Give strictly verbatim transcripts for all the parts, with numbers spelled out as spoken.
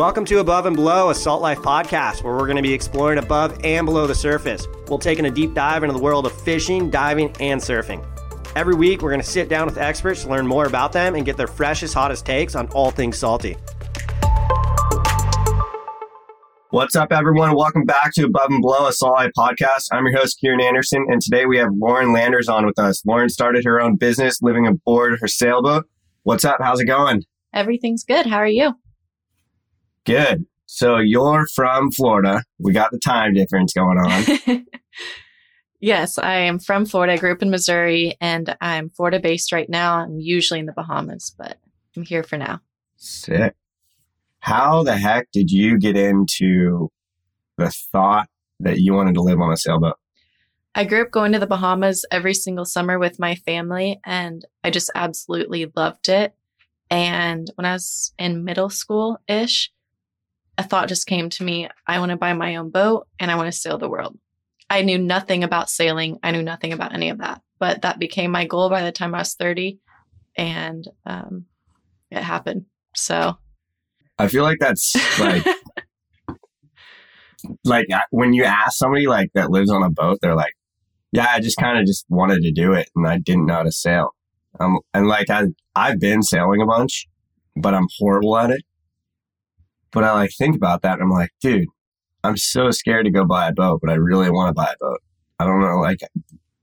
Welcome to Above and Below, a Salt Life podcast, where we're going to be exploring above and below the surface. We'll take in a deep dive into the world of fishing, diving, and surfing. Every week, we're going to sit down with experts to learn more about them and get their freshest, hottest takes on all things salty. What's up, everyone? Welcome back to Above and Below, a Salt Life podcast. I'm your host, Kieran Anderson, and today we have Lauren Landers on with us. Lauren started her own business living aboard her sailboat. What's up? How's it going? Everything's good. How are you? Good. So you're from Florida. We got the time difference going on. Yes, I am from Florida. I grew up in Missouri, and I'm Florida-based right now. I'm usually in the Bahamas, but I'm here for now. Sick. How the heck did you get into the thought that you wanted to live on a sailboat? I grew up going to the Bahamas every single summer with my family, and I just absolutely loved it. And when I was in middle school-ish, a thought just came to me. I want to buy my own boat, and I want to sail the world. I knew nothing about sailing. I knew nothing about any of that, but that became my goal by the time I was thirty, and um, it happened. So... I feel like that's like, like when you ask somebody like that lives on a boat, they're like, yeah, I just kind of just wanted to do it. And I didn't know how to sail. Um, and like, I, I've been sailing a bunch, but I'm horrible at it. But I like think about that. And I'm like, dude, I'm so scared to go buy a boat, but I really want to buy a boat. I don't know. Like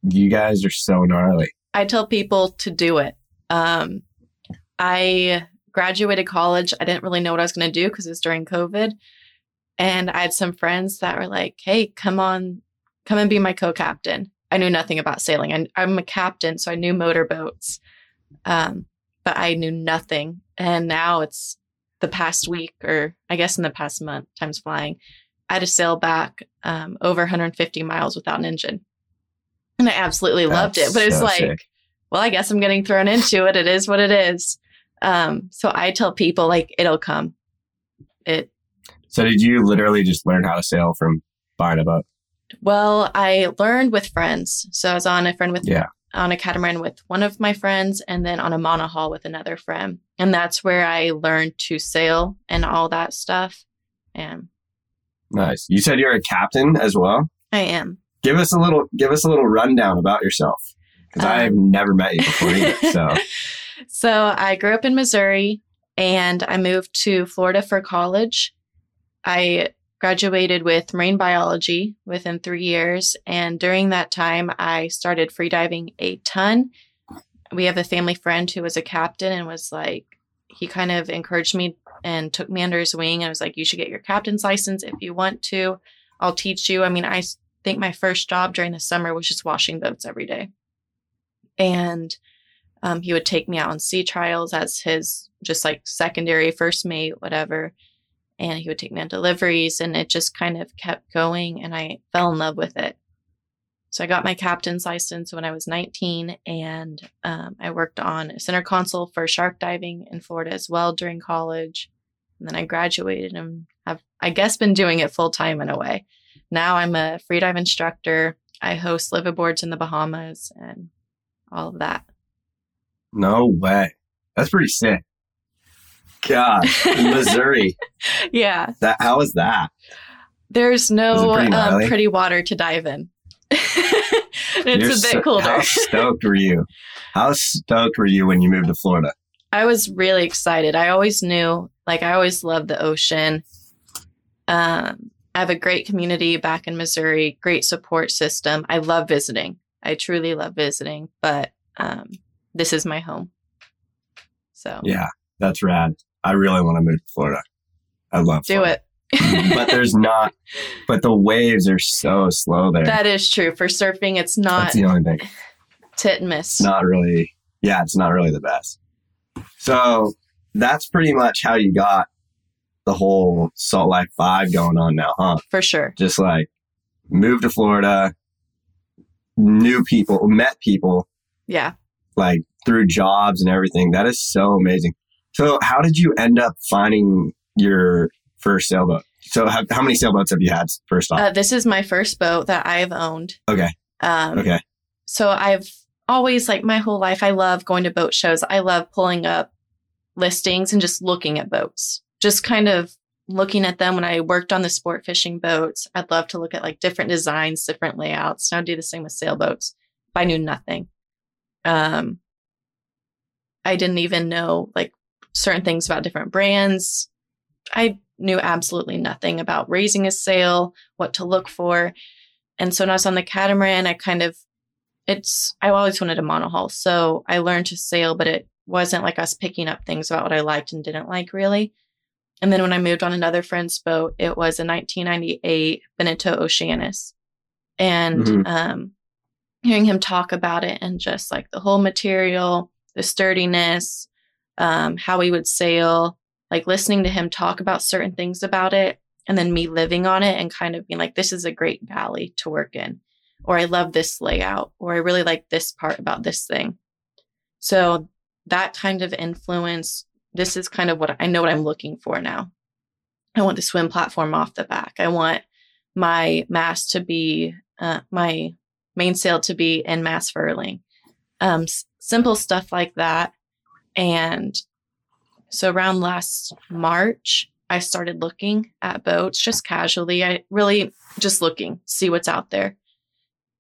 you guys are so gnarly. I tell people to do it. Um, I... graduated college. I didn't really know what I was going to do because it was during COVID. And I had some friends that were like, hey, come on, come and be my co-captain. I knew nothing about sailing. I, I'm a captain, so I knew motorboats, um, but I knew nothing. And now it's the past week, or I guess in the past month, time's flying. I had to sail back um, over one hundred fifty miles without an engine. And I absolutely loved That's it. But it's so like, sick. Well, I guess I'm getting thrown into it. It is what it is. Um, so I tell people like, it'll come. It. So did you literally just learn how to sail from buying a boat? Well, I learned with friends. So I was on a friend with, yeah. on a catamaran with one of my friends, and then on a monohull with another friend. And that's where I learned to sail and all that stuff. And nice. You said you're a captain as well. I am. Give us a little, give us a little rundown about yourself. Cause um, I've never met you before either, so. So I grew up in Missouri, and I moved to Florida for college. I graduated with marine biology within three years. And during that time, I started freediving a ton. We have a family friend who was a captain and was like, he kind of encouraged me and took me under his wing. I was like, you should get your captain's license if you want to. I'll teach you. I mean, I think my first job during the summer was just washing boats every day. And Um, he would take me out on sea trials as his just like secondary first mate, whatever. And he would take me on deliveries, and it just kind of kept going, and I fell in love with it. So I got my captain's license when I was nineteen, and um, I worked on a center console for shark diving in Florida as well during college. And then I graduated and have, I guess, been doing it full time in a way. Now I'm a freedive instructor. I host liveaboards in the Bahamas and all of that. No way. That's pretty sick. God, Missouri. Yeah. That, how is that? There's no pretty, um, pretty water to dive in. It's You're a bit so, colder. How stoked were you? How stoked were you when you moved to Florida? I was really excited. I always knew, like, I always loved the ocean. Um, I have a great community back in Missouri, great support system. I love visiting. I truly love visiting, but... Um, this is my home. So yeah, that's rad. I really want to move to Florida. I love do Florida. It. But there's not, but the waves are so slow there. That is true. For surfing, it's not. That's the only thing. Tit and miss. Not really. Yeah, it's not really the best. So that's pretty much how you got the whole Salt Life vibe going on now, huh? For sure. Just like moved to Florida, new people, met people. Yeah. Like through jobs and everything. That is so amazing. So how did you end up finding your first sailboat? So how, how many sailboats have you had first off? Uh, this is my first boat that I've owned. Okay. Um, okay. So I've always, like my whole life, I love going to boat shows. I love pulling up listings and just looking at boats. Just kind of looking at them when I worked on the sport fishing boats. I'd love to look at like different designs, different layouts. And I'd do the same with sailboats. If I knew nothing. Um, I didn't even know like certain things about different brands. I knew absolutely nothing about raising a sail, what to look for. And so when I was on the catamaran, I kind of, it's, I always wanted a monohull. So I learned to sail, but it wasn't like us picking up things about what I liked and didn't like really. And then when I moved on another friend's boat, it was a nineteen ninety-eight Beneteau Oceanis. And mm-hmm. um, hearing him talk about it and just like the whole material, the sturdiness, um, how we would sail, like listening to him talk about certain things about it and then me living on it and kind of being like, this is a great valley to work in, or I love this layout, or I really like this part about this thing. So that kind of influence, this is kind of what I know what I'm looking for now. I want the swim platform off the back. I want my mast to be, uh, my mainsail to be in mast furling. Um, s- simple stuff like that. And so around last March, I started looking at boats just casually. I really just looking, see what's out there.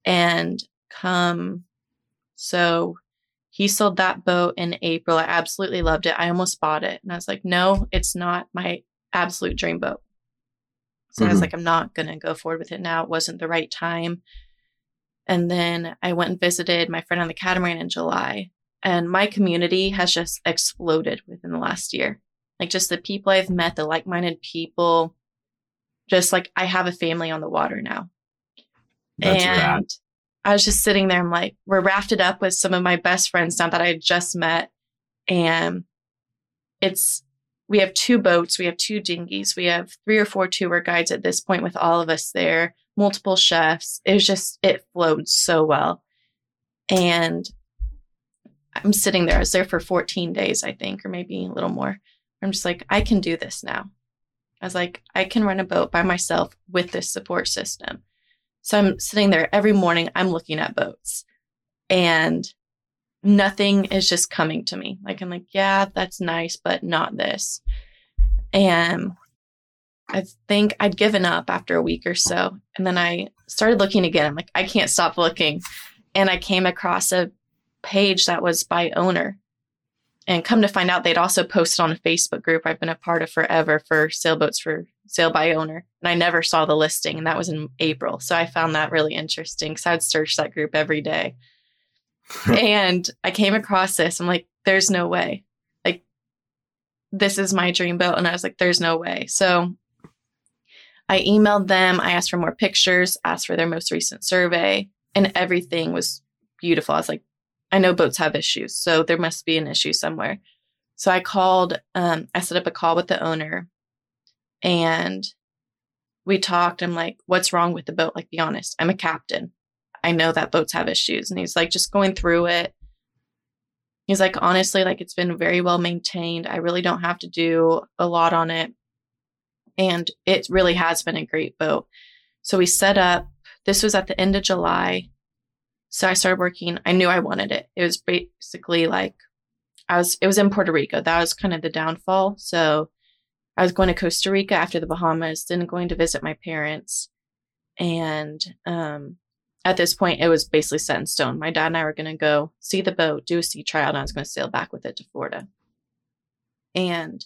And come, so he sold that boat in April. I absolutely loved it. I almost bought it. And I was like, no, it's not my absolute dream boat. So mm-hmm. I was like, I'm not going to go forward with it now. It wasn't the right time. And then I went and visited my friend on the catamaran in July. And my community has just exploded within the last year. Like just the people I've met, the like-minded people, just like I have a family on the water now. That's and rad. I was just sitting there. I'm like, we're rafted up with some of my best friends now that I had just met. And it's, we have two boats. We have two dinghies. We have three or four tour guides at this point with all of us there, multiple chefs. It was just, it flowed so well. And I'm sitting there. I was there for fourteen days, I think, or maybe a little more. I'm just like, I can do this now. I was like, I can run a boat by myself with this support system. So I'm sitting there every morning, I'm looking at boats and nothing is just coming to me. Like, I'm like, yeah, that's nice, but not this. And I think I'd given up after a week or so. And then I started looking again. I'm like, I can't stop looking. And I came across a page that was by owner. And come to find out, they'd also posted on a Facebook group I've been a part of forever for sailboats for sale by owner. And I never saw the listing. And that was in April. So I found that really interesting because I'd search that group every day. And I came across this. I'm like, there's no way. Like, this is my dream boat. And I was like, there's no way. So I emailed them. I asked for more pictures, asked for their most recent survey. And everything was beautiful. I was like, I know boats have issues, so there must be an issue somewhere. So I called, um, I set up a call with the owner and we talked. I'm like, what's wrong with the boat? Like, be honest, I'm a captain. I know that boats have issues. And he's like, just going through it. He's like, honestly, like it's been very well maintained. I really don't have to do a lot on it. And it really has been a great boat. So we set up, this was at the end of July. So I started working. I knew I wanted it. It was basically like I was, it was in Puerto Rico. That was kind of the downfall. So I was going to Costa Rica after the Bahamas, then going to visit my parents. And um, at this point, it was basically set in stone. My dad and I were going to go see the boat, do a sea trial, and I was going to sail back with it to Florida. And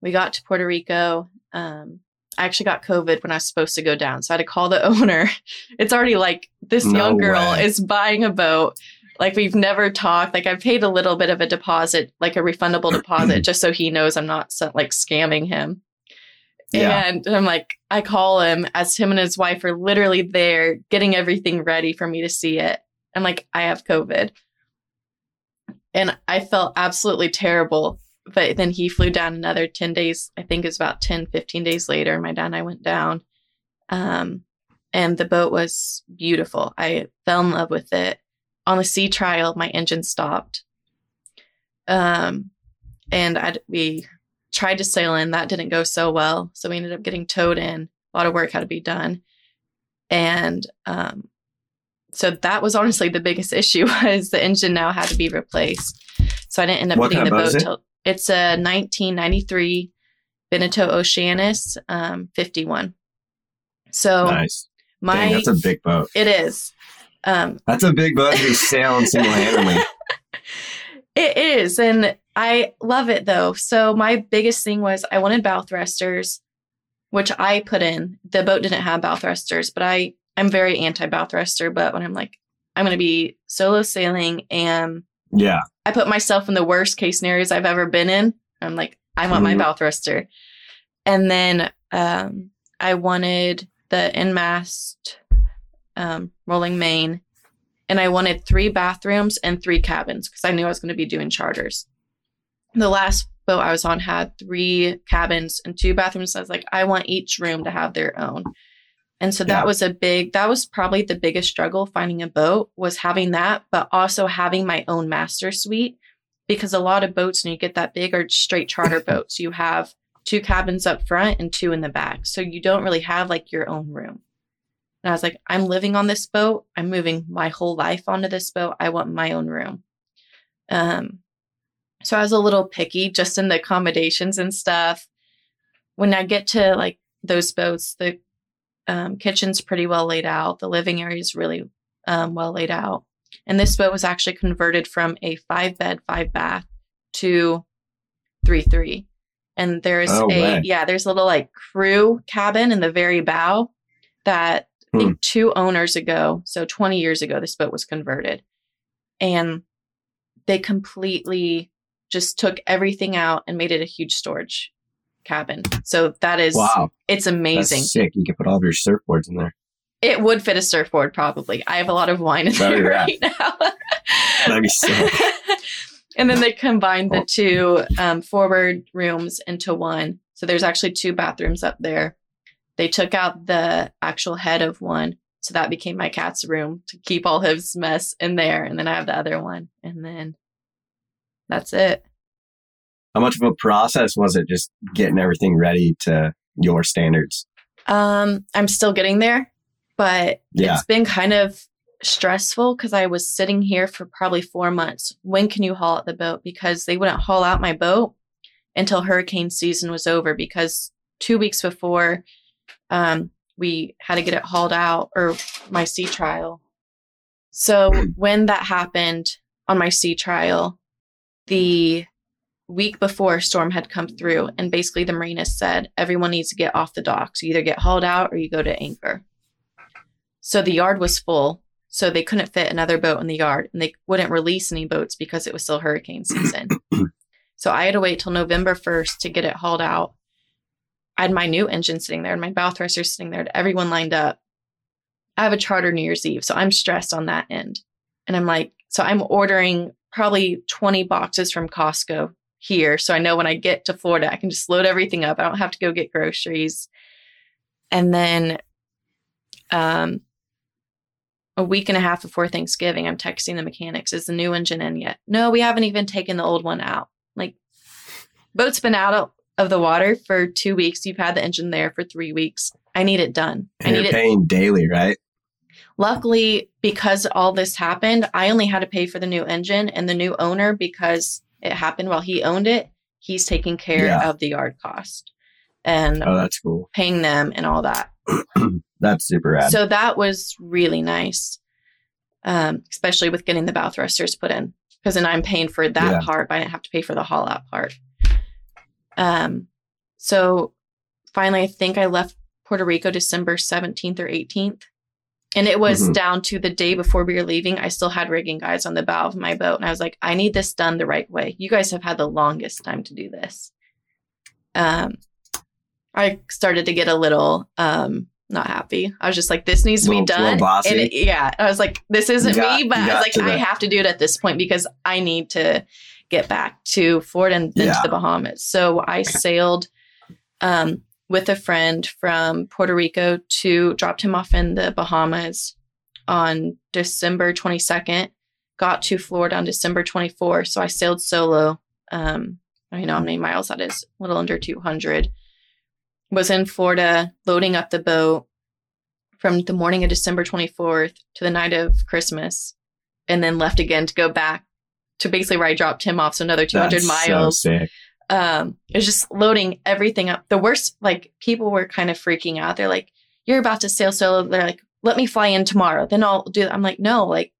we got to Puerto Rico. Um, I actually got COVID when I was supposed to go down. So I had to call the owner. It's already like this no young girl way. Is buying a boat. Like we've never talked. Like I paid a little bit of a deposit, like a refundable deposit, just so he knows I'm not like scamming him. Yeah. And I'm like, I call him as him and his wife are literally there getting everything ready for me to see it. I'm like, I have COVID. And I felt absolutely terrible. But then he flew down another ten days. I think it was about ten, fifteen days later. My dad and I went down. Um, and the boat was beautiful. I fell in love with it. On the sea trial, my engine stopped. Um, and I, we tried to sail in. That didn't go so well. So we ended up getting towed in. A lot of work had to be done. And um, so that was honestly the biggest issue was the engine now had to be replaced. So I didn't end up what getting the boat till... It's a nineteen ninety-three Beneteau Oceanis, um, fifty-one. So nice. My, dang, that's a big boat. It is. Um, that's a big boat to sail single-handedly. It is. And I love it though. So my biggest thing was I wanted bow thrusters, which I put in. The boat didn't have bow thrusters, but I, I'm very anti-bow thruster. But when I'm like, I'm going to be solo sailing and yeah, I put myself in the worst case scenarios I've ever been in. I'm like, I want mm-hmm. my bow thruster. And then um, I wanted the in-mast um, rolling main. And I wanted three bathrooms and three cabins because I knew I was going to be doing charters. The last boat I was on had three cabins and two bathrooms. So I was like, I want each room to have their own. And so yeah. that was a big, that was probably the biggest struggle finding a boat, was having that, but also having my own master suite, because a lot of boats, when you get that big, are straight charter boats. You have two cabins up front and two in the back. So you don't really have like your own room. And I was like, I'm living on this boat. I'm moving my whole life onto this boat. I want my own room. Um, so I was a little picky just in the accommodations and stuff. When I get to like those boats, the um, kitchen's pretty well laid out. The living area is really um, well laid out. And this boat was actually converted from a five bed, five bath to three, three. And there's oh, a, man. yeah, there's a little like crew cabin in the very bow that, I think two owners ago, so twenty years ago, this boat was converted, and they completely just took everything out and made it a huge storage cabin. So that is, wow. It's amazing. That's sick. You can put all of your surfboards in there. It would fit a surfboard, probably. I have a lot of wine in That'd there right now. That'd be sick. And then they combined the two um, forward rooms into one. So there's actually two bathrooms up there. They took out the actual head of one. So that became my cat's room to keep all his mess in there. And then I have the other one. And then that's it. How much of a process was it just getting everything ready to your standards? Um, I'm still getting there, but yeah. It's been kind of stressful because I was sitting here for probably four months. When can you haul out the boat? Because they wouldn't haul out my boat until hurricane season was over, because two weeks before Um, we had to get it hauled out, or my sea trial. So when that happened on my sea trial, the week before a storm had come through, and basically the marina said, everyone needs to get off the docks. You either get hauled out or you go to anchor. So the yard was full, so they couldn't fit another boat in the yard, and they wouldn't release any boats because it was still hurricane season. So I had to wait till November first to get it hauled out. I had my new engine sitting there and my bow thruster sitting there, everyone lined up. I have a charter New Year's Eve, so I'm stressed on that end. And I'm like, so I'm ordering probably twenty boxes from Costco here. So I know when I get to Florida, I can just load everything up. I don't have to go get groceries. And then um, a week and a half before Thanksgiving, I'm texting the mechanics, is the new engine in yet? No, we haven't even taken the old one out. Like, boat's been out of of the water for two weeks. You've had the engine there for three weeks. I need it done. And I need you're paying it daily, right? Luckily, because all this happened, I only had to pay for the new engine, and the new owner, because it happened while he owned it, he's taking care yeah. of the yard cost and oh, that's cool. paying them and all that. That's super rad. So that was really nice, um, especially with getting the bow thrusters put in, because then I'm paying for that yeah. part, but I didn't have to pay for the haul out part. Um, so finally, I think I left Puerto Rico December seventeenth or eighteenth. And it was mm-hmm. down to the day before we were leaving. I still had rigging guys on the bow of my boat. And I was like, I need this done the right way. You guys have had the longest time to do this. Um, I started to get a little, um, not happy. I was just like, this needs to little, be done. And it, yeah, I was like, this isn't got, me, but I was like, I that. have to do it at this point because I need to get back to Florida and then yeah. to the Bahamas. So I sailed um, with a friend from Puerto Rico to, dropped him off in the Bahamas on December twenty-second, got to Florida on December twenty-fourth. So I sailed solo. Um, I don't know how many miles that is, a little under two hundred. Was in Florida loading up the boat from the morning of December twenty-fourth to the night of Christmas, and then left again to go back to basically where I dropped him off. So another two hundred That's miles so um, it was just loading everything up. The worst, like, people were kind of freaking out. They're like, you're about to sail solo. They're like, let me fly in tomorrow. Then I'll do that. I'm like, no, like,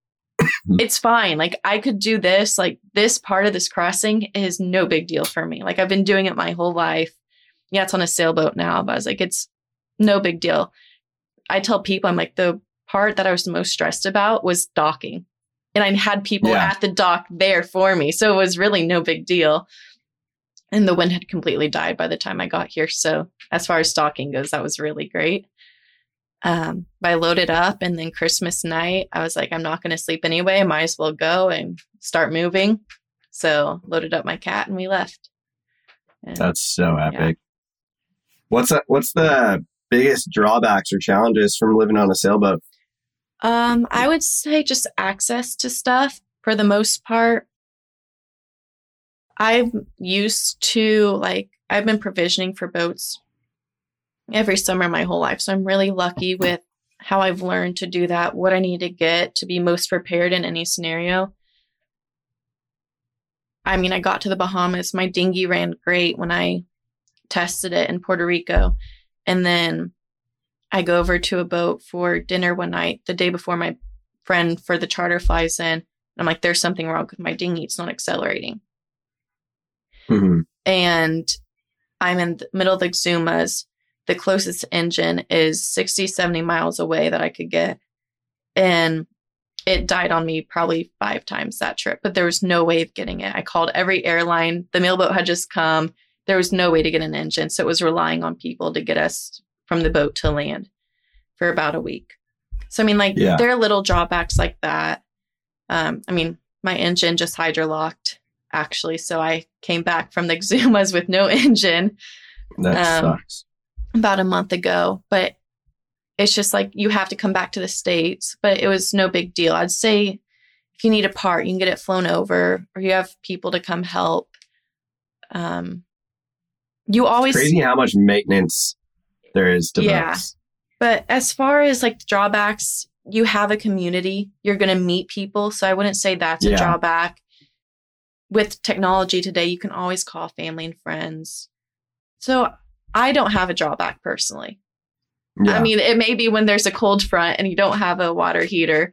it's fine. Like, I could do this. Like, this part of this crossing is no big deal for me. Like, I've been doing it my whole life. Yeah, it's on a sailboat now, but I was like, it's no big deal. I tell people, I'm like, the part that I was the most stressed about was docking. And I had people yeah. at the dock there for me. So it was really no big deal. And the wind had completely died by the time I got here. So as far as docking goes, that was really great. Um, I loaded up, and then Christmas night, I was like, I'm not going to sleep anyway. I might as well go and start moving. So loaded up my cat and we left. And that's so epic. Yeah. What's that, what's the biggest drawbacks or challenges from living on a sailboat? Um, I would say just access to stuff for the most part. I'm used to, like, I've been provisioning for boats every summer my whole life. So I'm really lucky with how I've learned to do that, what I need to get to be most prepared in any scenario. I mean, I got to the Bahamas. My dinghy ran great when I tested it in Puerto Rico. And then I go over to a boat for dinner one night, the day before my friend for the charter flies in. And I'm like, there's something wrong with my dinghy. It's not accelerating. Mm-hmm. And I'm in the middle of the Exumas. The closest engine is sixty, seventy miles away that I could get. And it died on me probably five times that trip, but there was no way of getting it. I called every airline. The mailboat had just come. There was no way to get an engine. So it was relying on people to get us from the boat to land for about a week. So, I mean, like, yeah. there are little drawbacks like that. Um, I mean, my engine just hydrolocked, actually. So I came back from the Exumas with no engine. That um, sucks. About a month ago, but it's just like, you have to come back to the States, but it was no big deal. I'd say if you need a part, you can get it flown over, or you have people to come help. Um, you always it's crazy how much maintenance there is to yeah. boats. But as far as, like, the drawbacks, you have a community, you're going to meet people. So I wouldn't say that's yeah. a drawback. With technology today, you can always call family and friends. So I don't have a drawback personally. Yeah. I mean, it may be when there's a cold front and you don't have a water heater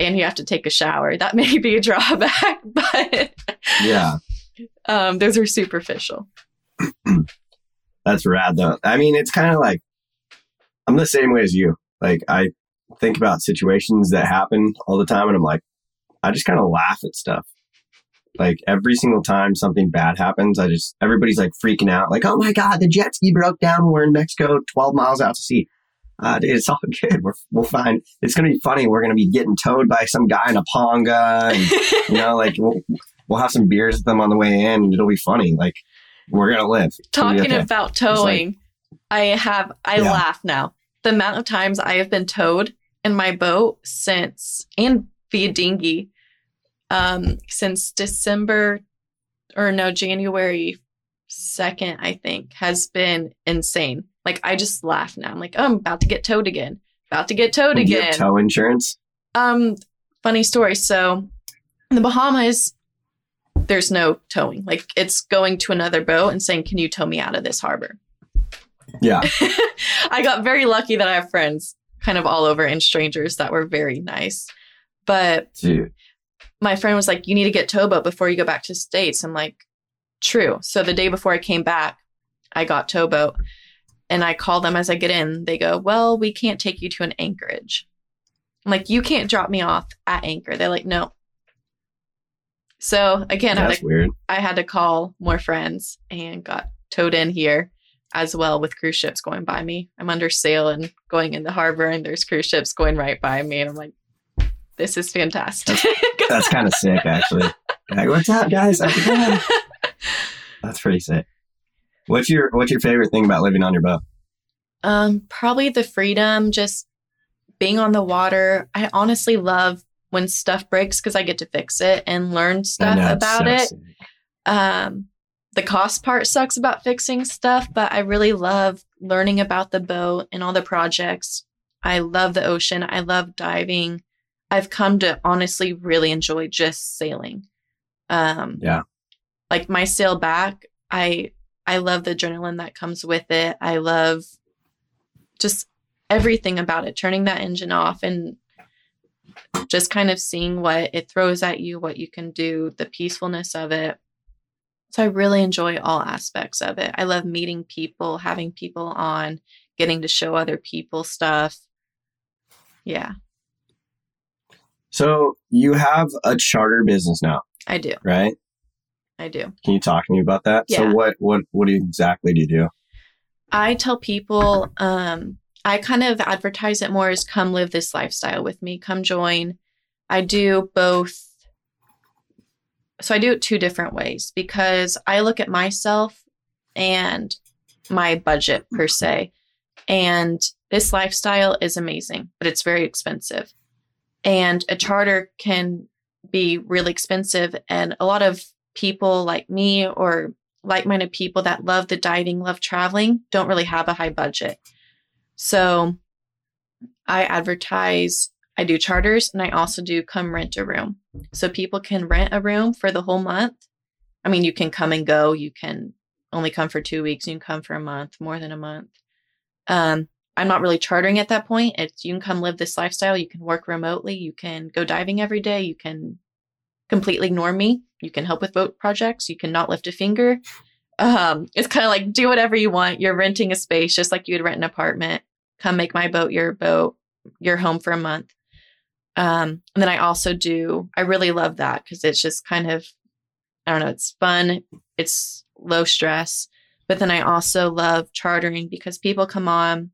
and you have to take a shower. That may be a drawback, but yeah, um, those are superficial. That's rad, though. I mean, it's kind of like, I'm the same way as you. Like, I think about situations that happen all the time and I'm like, I just kind of laugh at stuff. Like, every single time something bad happens, I just, everybody's like freaking out. Like, oh my God, the jet ski broke down. We're in Mexico, twelve miles out to sea. Uh, dude, it's all good. We're, we're fine. It's going to be funny. We're going to be getting towed by some guy in a Ponga. And, you know, like, we'll, we'll have some beers with them on the way in. And it'll be funny. Like, we're going to live. Talking okay. about towing, like, I have, I yeah. laugh now. The amount of times I have been towed in my boat since, and via dinghy, Um, since December or no, January second, I think, has been insane. Like, I just laugh now. I'm like, oh, I'm about to get towed again. About to get towed again. Do you have tow insurance? Um, funny story. So in the Bahamas, there's no towing. Like, it's going to another boat and saying, can you tow me out of this harbor? Yeah. I got very lucky that I have friends kind of all over and strangers that were very nice. But Dude. My friend was like, you need to get towboat before you go back to the States. I'm like, true. So the day before I came back, I got towboat and I called them as I get in. They go, well, we can't take you to an anchorage. I'm like, you can't drop me off at anchor. They're like, no. So again, I had, to, I had to call more friends and got towed in here as well with cruise ships going by me. I'm under sail and going in the harbor and there's cruise ships going right by me. And I'm like, this is fantastic. That's, that's kind of sick, actually. Like, what's up, guys? That's pretty sick. What's your What's your favorite thing about living on your boat? Um, probably the freedom, just being on the water. I honestly love when stuff breaks because I get to fix it and learn stuff know, about it. So um, the cost part sucks about fixing stuff, but I really love learning about the boat and all the projects. I love the ocean. I love diving. I've come to honestly really enjoy just sailing. Um, yeah. Like, my sail back, I I love the adrenaline that comes with it. I love just everything about it, turning that engine off and just kind of seeing what it throws at you, what you can do, the peacefulness of it. So I really enjoy all aspects of it. I love meeting people, having people on, getting to show other people stuff. Yeah. So you have a charter business now. I do. Right? I do. Can you talk to me about that? Yeah. So what, what, what exactly do you do? I tell people, um, I kind of advertise it more as come live this lifestyle with me, come join. I do both. So I do it two different ways because I look at myself and my budget per se. And this lifestyle is amazing, but it's very expensive. And a charter can be really expensive. And a lot of people like me or like-minded people that love the diving, love traveling, don't really have a high budget. So I advertise, I do charters, and I also do come rent a room. So people can rent a room for the whole month. I mean, you can come and go. You can only come for two weeks. You can come for a month, more than a month. Um, I'm not really chartering at that point. It's you can come live this lifestyle. You can work remotely. You can go diving every day. You can completely ignore me. You can help with boat projects. You can not lift a finger. Um, it's kind of like do whatever you want. You're renting a space just like you would rent an apartment. Come make my boat your boat, your home for a month. Um, and then I also do, I really love that because it's just kind of, I don't know, it's fun. It's low stress. But then I also love chartering because people come on.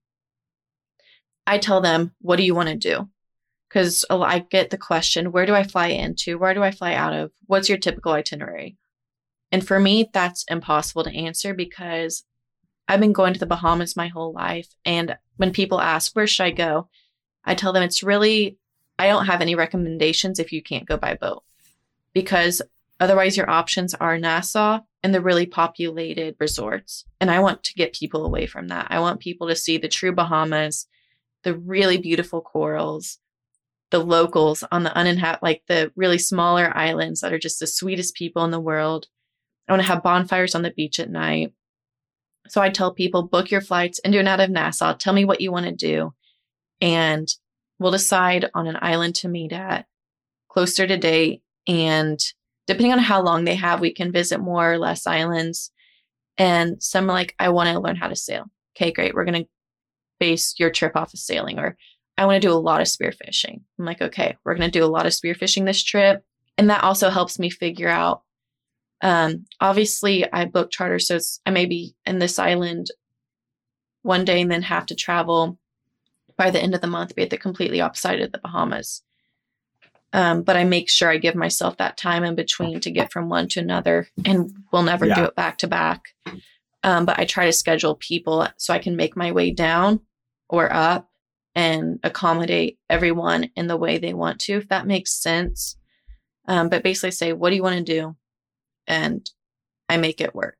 I tell them, what do you want to do? Because I get the question, where do I fly into? Where do I fly out of? What's your typical itinerary? And for me, that's impossible to answer because I've been going to the Bahamas my whole life. And when people ask, where should I go? I tell them it's really, I don't have any recommendations if you can't go by boat because otherwise your options are Nassau and the really populated resorts. And I want to get people away from that. I want people to see the true Bahamas, the really beautiful corals, the locals on the uninhabited, like the really smaller islands that are just the sweetest people in the world. I want to have bonfires on the beach at night. So I tell people, book your flights into and out of Nassau. Tell me what you want to do. And we'll decide on an island to meet at closer to date. And depending on how long they have, we can visit more or less islands. And some are like, I want to learn how to sail. Okay, great. We're going to base your trip off of sailing, or I want to do a lot of spearfishing. I'm like, okay, we're going to do a lot of spearfishing this trip. And that also helps me figure out, um, obviously I book charter. So it's, I may be in this island one day and then have to travel by the end of the month, be at the completely opposite of the Bahamas. Um, but I make sure I give myself that time in between to get from one to another, and we'll never yeah. do it back to back. Um, but I try to schedule people so I can make my way down or up and accommodate everyone in the way they want to, if that makes sense. Um, but basically say, what do you want to do? And I make it work.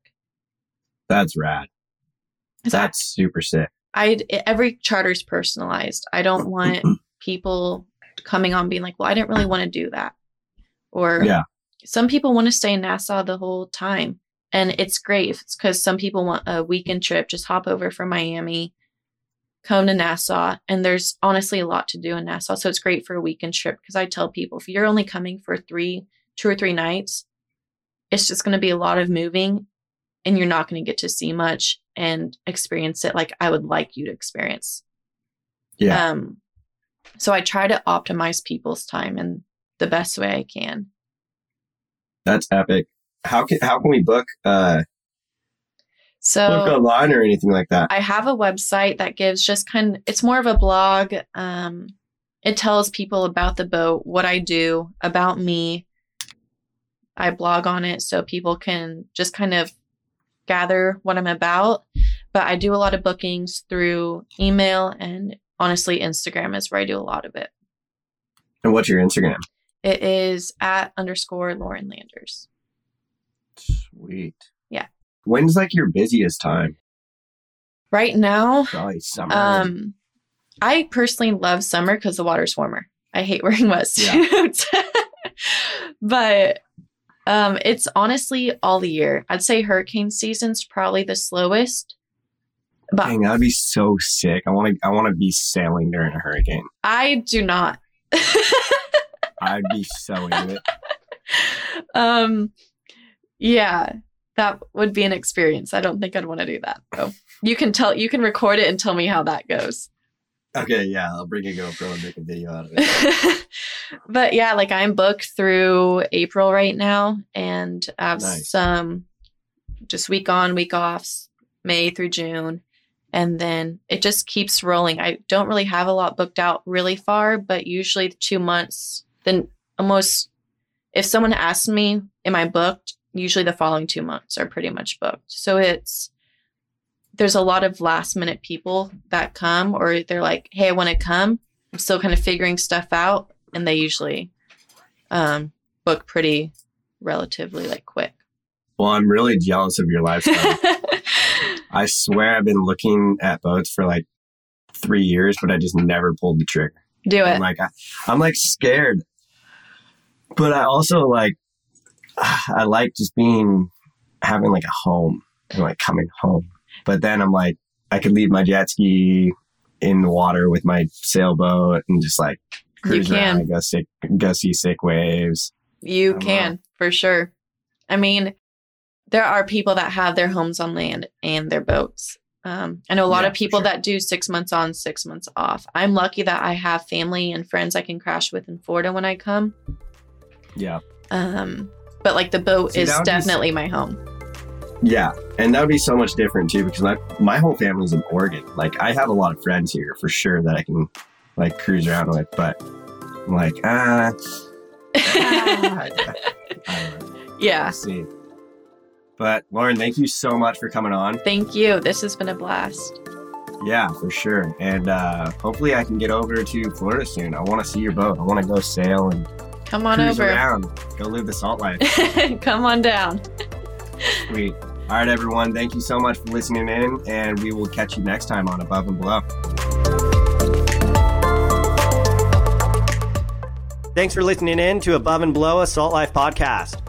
That's rad. That's I, super sick. I Every charter is personalized. I don't want people coming on being like, well, I didn't really want to do that. Or yeah. some people want to stay in Nassau the whole time. And it's great. It's because some people want a weekend trip, just hop over from Miami, come to Nassau. And there's honestly a lot to do in Nassau. So it's great for a weekend trip because I tell people if you're only coming for three, two or three nights, it's just going to be a lot of moving and you're not going to get to see much and experience it like I would like you to experience. Yeah. Um, so I try to optimize people's time in the best way I can. That's epic. How can how can we book uh so book online or anything like that? I have a website that gives just kind of, it's more of a blog. Um, it tells people about the boat, what I do, about me. I blog on it so people can just kind of gather what I'm about. But I do a lot of bookings through email, and honestly, Instagram is where I do a lot of it. And what's your Instagram? It is at underscore Lauren Landers. Sweet. Yeah. When's like your busiest time? Right now, probably summer. Um, I personally love summer because the water's warmer. I hate wearing wetsuits, yeah. but Um, it's honestly all the year. I'd say hurricane season's probably the slowest. But dang, that'd be so sick. I want to. I want to be sailing during a hurricane. I do not. I'd be so into it. Um, yeah, that would be an experience. I don't think I'd want to do that, though. You can tell. You can record it and tell me how that goes. Okay, yeah, I'll bring a GoPro and make a video out of it. But yeah, like I'm booked through April right now, and I have nice. some just week on, week offs, May through June, and then it just keeps rolling. I don't really have a lot booked out really far, but usually the two months, then almost if someone asks me, am I booked? Usually the following two months are pretty much booked. So it's, there's a lot of last minute people that come, or they're like, hey, I want to come. I'm still kind of figuring stuff out. And they usually um, book pretty relatively like quick. Well, I'm really jealous of your lifestyle. I swear I've been looking at boats for like three years, but I just never pulled the trigger. Do it. I'm like, I, I'm like scared. But I also like, I like just being, having like a home and like coming home. But then I'm like, I could leave my jet ski in the water with my sailboat and just like cruise around and go, sick, go see sick waves. You can, for sure. I mean, there are people that have their homes on land and their boats. Um, I know a lot yeah, of people sure. that do six months on, six months off. I'm lucky that I have family and friends I can crash with in Florida when I come. Yeah. Um, but like the boat see, is definitely be... my home. Yeah. And that would be so much different too, because my, my whole family's in Oregon. Like I have a lot of friends here for sure that I can like cruise around with, but I'm like, ah, ah I don't know. Yeah. Let's see. But Lauren, thank you so much for coming on. Thank you. This has been a blast. Yeah, for sure. And uh, hopefully I can get over to Florida soon. I want to see your boat. I want to go sail and come on cruise over. Around. Go live the salt life. Come on down. Sweet. All right, everyone. Thank you so much for listening in, and we will catch you next time on Above and Below. Thanks for listening in to Above and Below, a Salt Life podcast.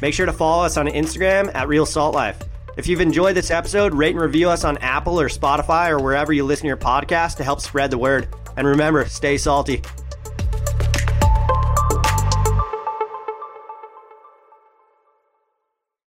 Make sure to follow us on Instagram at Real Salt Life. If you've enjoyed this episode, rate and review us on Apple or Spotify or wherever you listen to your podcast to help spread the word. And remember, stay salty.